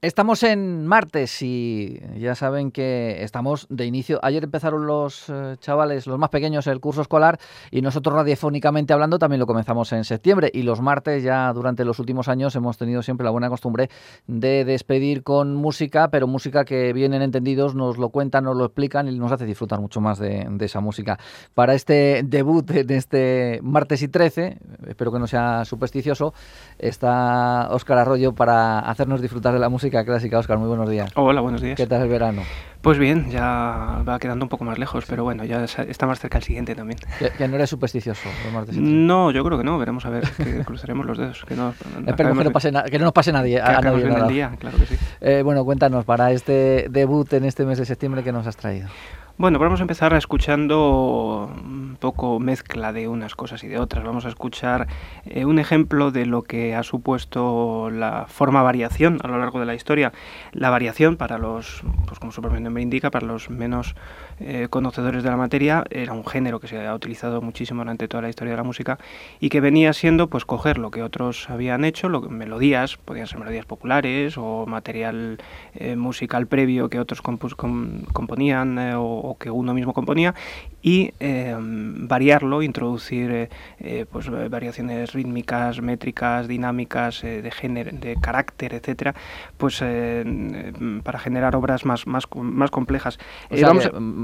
Estamos en martes y ya saben que estamos de inicio. Ayer empezaron los chavales, los más pequeños, el curso escolar y nosotros radiofónicamente hablando también lo comenzamos en septiembre. Y los martes ya durante los últimos años hemos tenido siempre la buena costumbre de despedir con música, pero música que vienen entendidos, nos lo cuentan, nos lo explican y nos hace disfrutar mucho más de esa música. Para este debut en este martes y 13, espero que no sea supersticioso, está Óscar Arroyo para hacernos disfrutar de la música clásica. Óscar, muy buenos días. Hola, buenos días. ¿Qué tal el verano? Pues bien, ya va quedando un poco más lejos, pero bueno, ya está más cerca el siguiente también. ¿Ya no eres supersticioso? No, yo creo que no, veremos a ver, que cruzaremos los dedos. Que no, esperemos que no nos pase nadie. Acabemos bien el día, claro que sí. Bueno, cuéntanos, para este debut en este mes de septiembre, ¿qué nos has traído? Bueno, vamos a empezar escuchando un poco mezcla de unas cosas y de otras. Vamos a escuchar un ejemplo de lo que ha supuesto la forma variación a lo largo de la historia. La variación, para los, pues como su propio nombre indica, para los menos conocedores de la materia, era un género que se ha utilizado muchísimo durante toda la historia de la música y que venía siendo pues coger lo que otros habían hecho, melodías, podían ser melodías populares o material musical previo que otros componían o que uno mismo componía, y variarlo, introducir pues, variaciones rítmicas, métricas, dinámicas, de carácter, etcétera, pues para generar obras más complejas.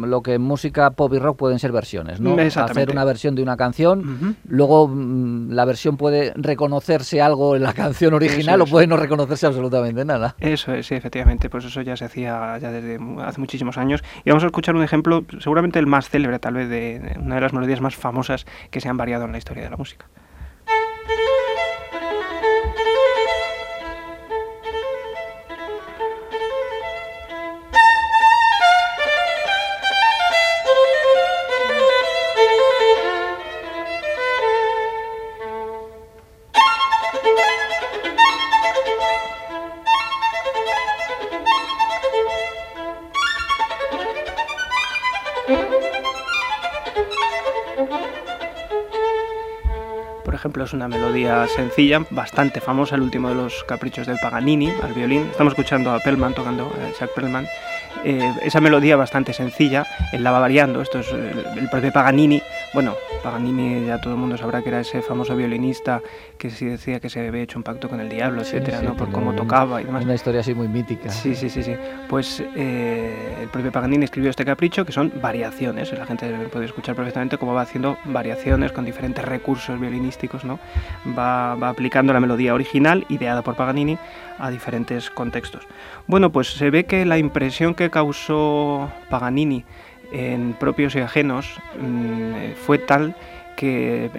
Lo que en música pop y rock pueden ser versiones, ¿no? Hacer una versión de una canción, luego la versión puede reconocerse algo en la canción original o puede no reconocerse absolutamente nada. Eso es, sí, efectivamente, pues eso ya se hacía ya desde hace muchísimos años. Y vamos a escuchar un ejemplo, seguramente el más célebre, tal vez de una de las melodías más famosas que se han variado en la historia de la música. Es una melodía sencilla, bastante famosa, el último de los caprichos del Paganini al violín. Estamos escuchando a Perlman tocando, a Perlman. Esa melodía bastante sencilla, él la va variando. Esto es el propio Paganini. Bueno, Paganini ya todo el mundo sabrá que era ese famoso violinista que sí decía que se había hecho un pacto con el diablo, etcétera, sí, ¿no? Por cómo tocaba y demás. Una historia así muy mítica. Sí, sí, sí, sí. Pues el propio Paganini escribió este capricho, que son variaciones. La gente puede escuchar perfectamente cómo va haciendo variaciones con diferentes recursos violinísticos, ¿no? Va aplicando la melodía original, ideada por Paganini, a diferentes contextos. Bueno, pues se ve que la impresión que causó Paganini en propios y ajenos fue tal que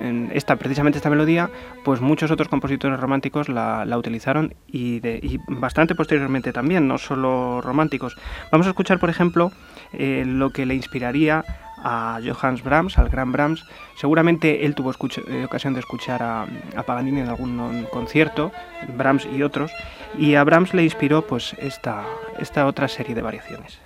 precisamente esta melodía, pues muchos otros compositores románticos la utilizaron y bastante posteriormente también, no solo románticos. Vamos a escuchar, por ejemplo, lo que le inspiraría a Johannes Brahms, al gran Brahms. Seguramente él tuvo ocasión de escuchar a Paganini en algún concierto, Brahms y otros, y a Brahms le inspiró pues esta otra serie de variaciones.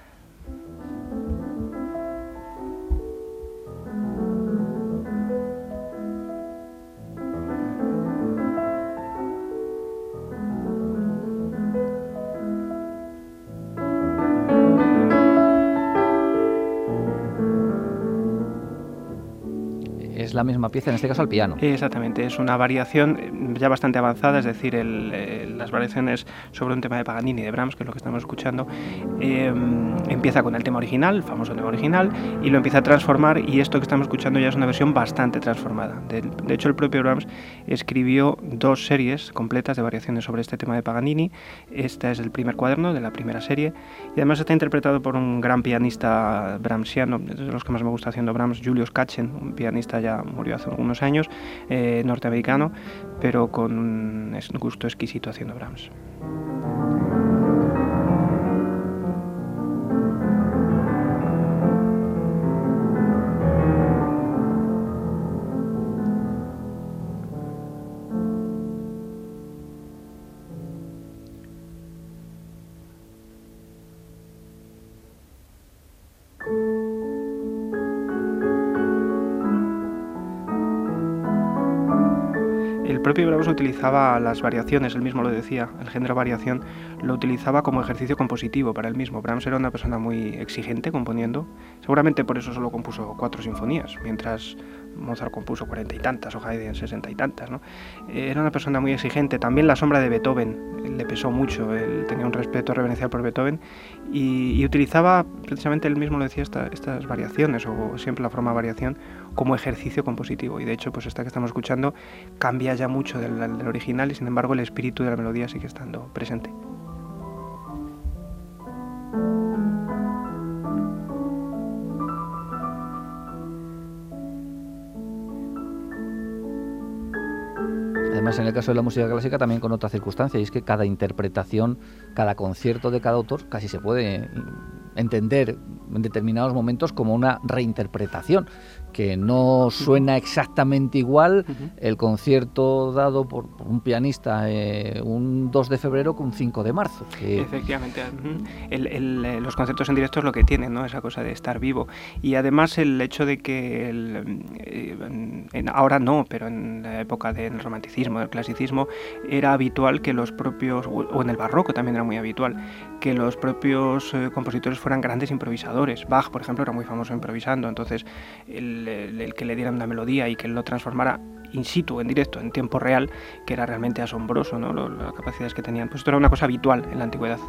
Es la misma pieza, en este caso al piano. Exactamente, es una variación ya bastante avanzada, es decir, las variaciones sobre un tema de Paganini y de Brahms, que es lo que estamos escuchando, empieza con el tema original, el famoso tema original, y lo empieza a transformar, y esto que estamos escuchando ya es una versión bastante transformada. De hecho, el propio Brahms escribió dos series completas de variaciones sobre este tema de Paganini. Este es el primer cuaderno de la primera serie, y además está interpretado por un gran pianista brahmsiano, de los que más me gusta haciendo Brahms, Julius Kachen, un pianista ya murió hace algunos años, norteamericano, pero con un gusto exquisito haciendo Brahms. El propio Brahms utilizaba las variaciones, él mismo lo decía, el género variación lo utilizaba como ejercicio compositivo para él mismo. Brahms era una persona muy exigente componiendo, seguramente por eso solo compuso 4 sinfonías, mientras Mozart compuso 40 y tantas o Haydn 60 y tantas, ¿no? Era una persona muy exigente. También la sombra de Beethoven le pesó mucho, él tenía un respeto reverencial por Beethoven y utilizaba, precisamente él mismo lo decía, estas variaciones o siempre la forma variación como ejercicio compositivo, y de hecho pues esta que estamos escuchando cambia ya mucho del original y sin embargo el espíritu de la melodía sigue estando presente. Además, en el caso de la música clásica también con otra circunstancia, y es que cada interpretación, cada concierto de cada autor casi se puede entender en determinados momentos como una reinterpretación, que no suena exactamente igual el concierto dado por un pianista un 2 de febrero con un 5 de marzo. Que... Efectivamente, los conciertos en directo es lo que tienen, ¿no? Esa cosa de estar vivo. Y además el hecho de que, ahora no, pero en la época del romanticismo, del clasicismo, era habitual que los propios, o en el barroco también era muy habitual, que los propios compositores fueran grandes improvisadores. Bach, por ejemplo, era muy famoso improvisando, entonces el que le dieran una melodía y que lo transformara in situ, en directo, en tiempo real, que era realmente asombroso, ¿no? Las capacidades que tenían. Pues esto era una cosa habitual en la antigüedad.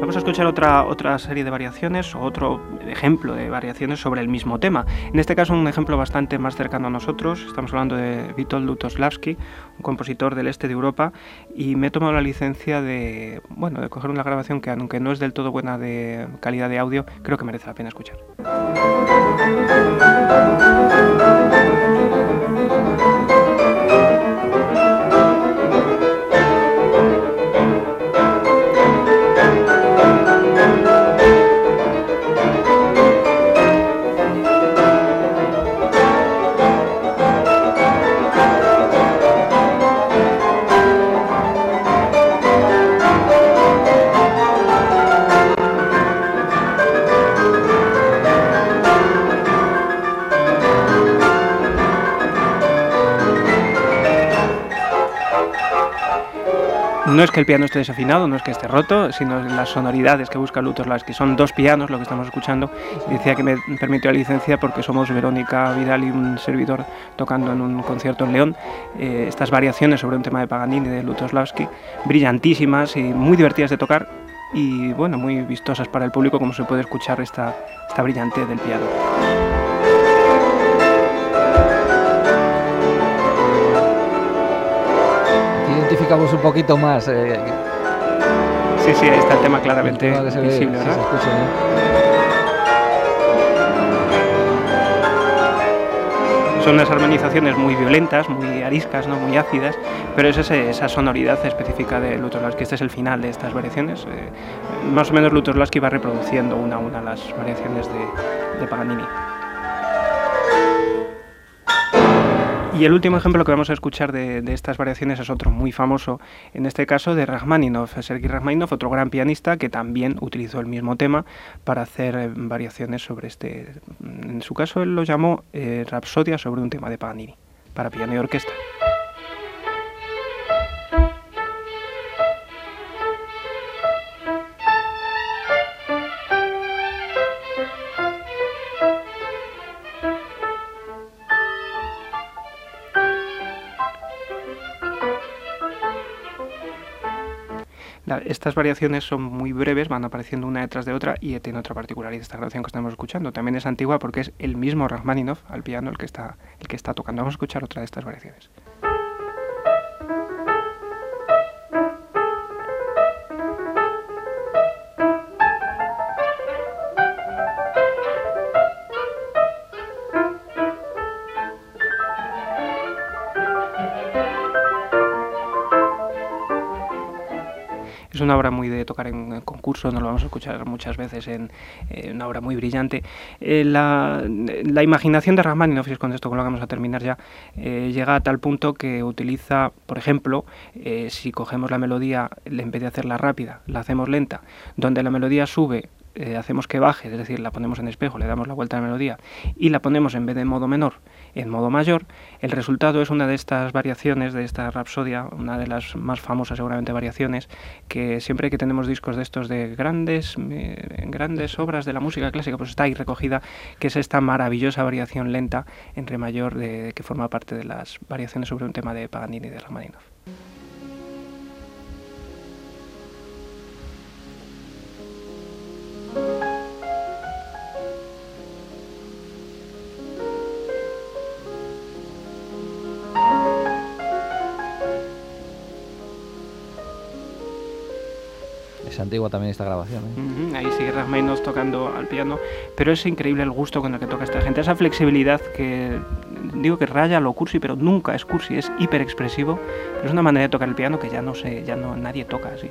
Vamos a escuchar otra serie de variaciones o otro ejemplo de variaciones sobre el mismo tema. En este caso un ejemplo bastante más cercano a nosotros. Estamos hablando de Witold Lutosławski, un compositor del este de Europa, y me he tomado la licencia de coger una grabación que, aunque no es del todo buena de calidad de audio, creo que merece la pena escuchar. No es que el piano esté desafinado, no es que esté roto, sino las sonoridades que busca Lutosławski. Son 2 pianos lo que estamos escuchando. Decía que me permitió la licencia porque somos Verónica Vidal y un servidor tocando en un concierto en León. Estas variaciones sobre un tema de Paganini de Lutosławski, brillantísimas y muy divertidas de tocar y bueno, muy vistosas para el público, como se puede escuchar esta brillantez del piano. Identificamos un poquito más. Sí, ahí está el tema claramente visible, ¿verdad? Sí, se escucha, ¿no? Son unas armonizaciones muy violentas, muy ariscas, ¿no? Muy ácidas, pero es esa sonoridad específica de Lutosławski. Este es el final de estas variaciones. Más o menos Lutosławski va reproduciendo una a una las variaciones de Paganini. Y el último ejemplo que vamos a escuchar de estas variaciones es otro muy famoso, en este caso de Rachmaninov, Sergei Rachmaninov, otro gran pianista que también utilizó el mismo tema para hacer variaciones sobre este. En su caso él lo llamó Rapsodia sobre un tema de Paganini, para piano y orquesta. Estas variaciones son muy breves, van apareciendo una detrás de otra y tiene otra particularidad esta grabación que estamos escuchando. También es antigua porque es el mismo Rachmaninov al piano el que está tocando. Vamos a escuchar otra de estas variaciones. Es una obra muy de tocar en concurso, nos lo vamos a escuchar muchas veces, una obra muy brillante. La imaginación de Rachmaninov, y es con esto con lo que vamos a terminar ya, llega a tal punto que utiliza, por ejemplo, si cogemos la melodía, en vez de hacerla rápida, la hacemos lenta, donde la melodía sube, hacemos que baje, es decir, la ponemos en espejo, le damos la vuelta a la melodía y la ponemos en vez de en modo menor, en modo mayor. El resultado es una de estas variaciones de esta rapsodia, una de las más famosas seguramente variaciones, que siempre que tenemos discos de estos de grandes obras de la música clásica, pues está ahí recogida, que es esta maravillosa variación lenta en re mayor que forma parte de las variaciones sobre un tema de Paganini y de Rachmaninov. Antigua también esta grabación, ¿eh? Ahí sigue Rachmaninov tocando al piano, pero es increíble el gusto con el que toca esta gente, esa flexibilidad que digo que raya lo cursi, pero nunca es cursi, es hiperexpresivo, pero es una manera de tocar el piano que ya no nadie toca así.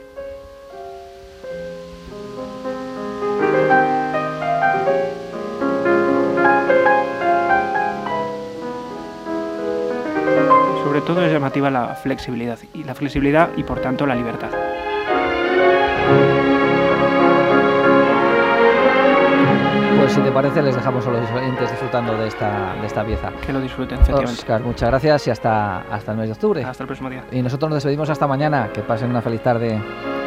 Sobre todo es llamativa la flexibilidad, y por tanto la libertad. Pues si te parece, les dejamos a los oyentes disfrutando de esta pieza. Que lo disfruten, efectivamente. Óscar, muchas gracias y hasta el mes de octubre. Hasta el próximo día. Y nosotros nos despedimos hasta mañana. Que pasen una feliz tarde.